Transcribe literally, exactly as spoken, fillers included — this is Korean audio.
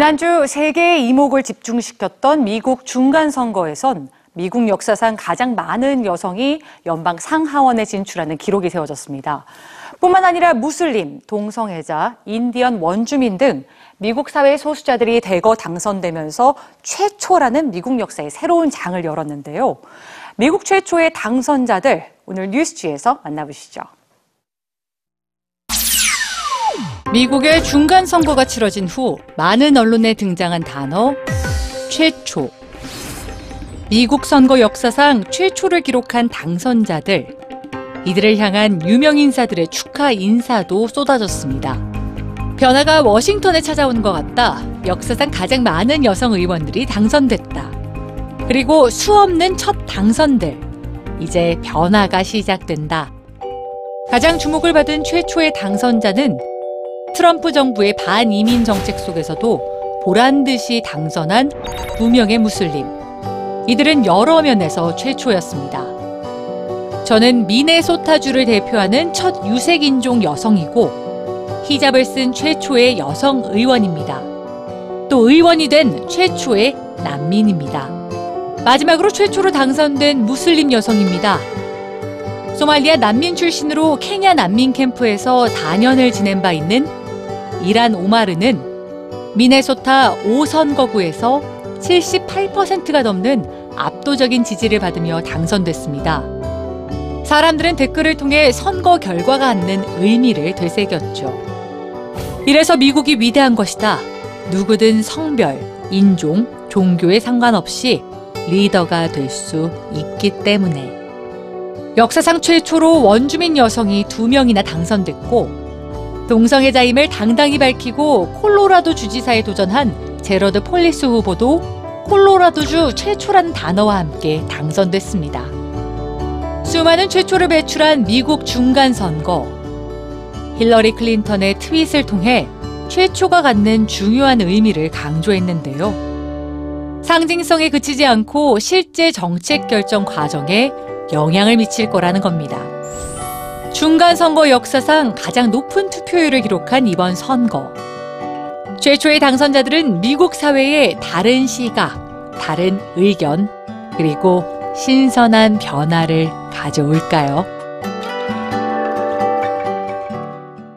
지난주 세계의 이목을 집중시켰던 미국 중간선거에선 미국 역사상 가장 많은 여성이 연방 상하원에 진출하는 기록이 세워졌습니다. 뿐만 아니라 무슬림, 동성애자, 인디언 원주민 등 미국 사회의 소수자들이 대거 당선되면서 최초라는 미국 역사의 새로운 장을 열었는데요. 미국 최초의 당선자들, 오늘 뉴스G에서 만나보시죠. 미국의 중간 선거가 치러진 후 많은 언론에 등장한 단어 최초. 미국 선거 역사상 최초를 기록한 당선자들. 이들을 향한 유명 인사들의 축하 인사도 쏟아졌습니다. 변화가 워싱턴에 찾아온 것 같다. 역사상 가장 많은 여성 의원들이 당선됐다. 그리고 수없는 첫 당선들. 이제 변화가 시작된다. 가장 주목을 받은 최초의 당선자는 트럼프 정부의 반이민 정책 속에서도 보란 듯이 당선한 두 명의 무슬림. 이들은 여러 면에서 최초였습니다. 저는 미네소타주를 대표하는 첫 유색인종 여성이고 히잡을 쓴 최초의 여성 의원입니다. 또 의원이 된 최초의 난민입니다. 마지막으로 최초로 당선된 무슬림 여성입니다. 소말리아 난민 출신으로 케냐 난민 캠프에서 사 년을 지낸 바 있는 이란 오마르는 미네소타 오 선거구에서 칠십팔 퍼센트가 넘는 압도적인 지지를 받으며 당선됐습니다. 사람들은 댓글을 통해 선거 결과가 갖는 의미를 되새겼죠. 이래서 미국이 위대한 것이다. 누구든 성별, 인종, 종교에 상관없이 리더가 될 수 있기 때문에. 역사상 최초로 원주민 여성이 두 명이나 당선됐고, 동성애자임을 당당히 밝히고 콜로라도 주지사에 도전한 제러드 폴리스 후보도 콜로라도주 최초라는 단어와 함께 당선됐습니다. 수많은 최초를 배출한 미국 중간선거. 힐러리 클린턴의 트윗을 통해 최초가 갖는 중요한 의미를 강조했는데요. 상징성에 그치지 않고 실제 정책 결정 과정에 영향을 미칠 거라는 겁니다. 중간선거 역사상 가장 높은 투표율을 기록한 이번 선거. 최초의 당선자들은 미국 사회의 다른 시각, 다른 의견, 그리고 신선한 변화를 가져올까요?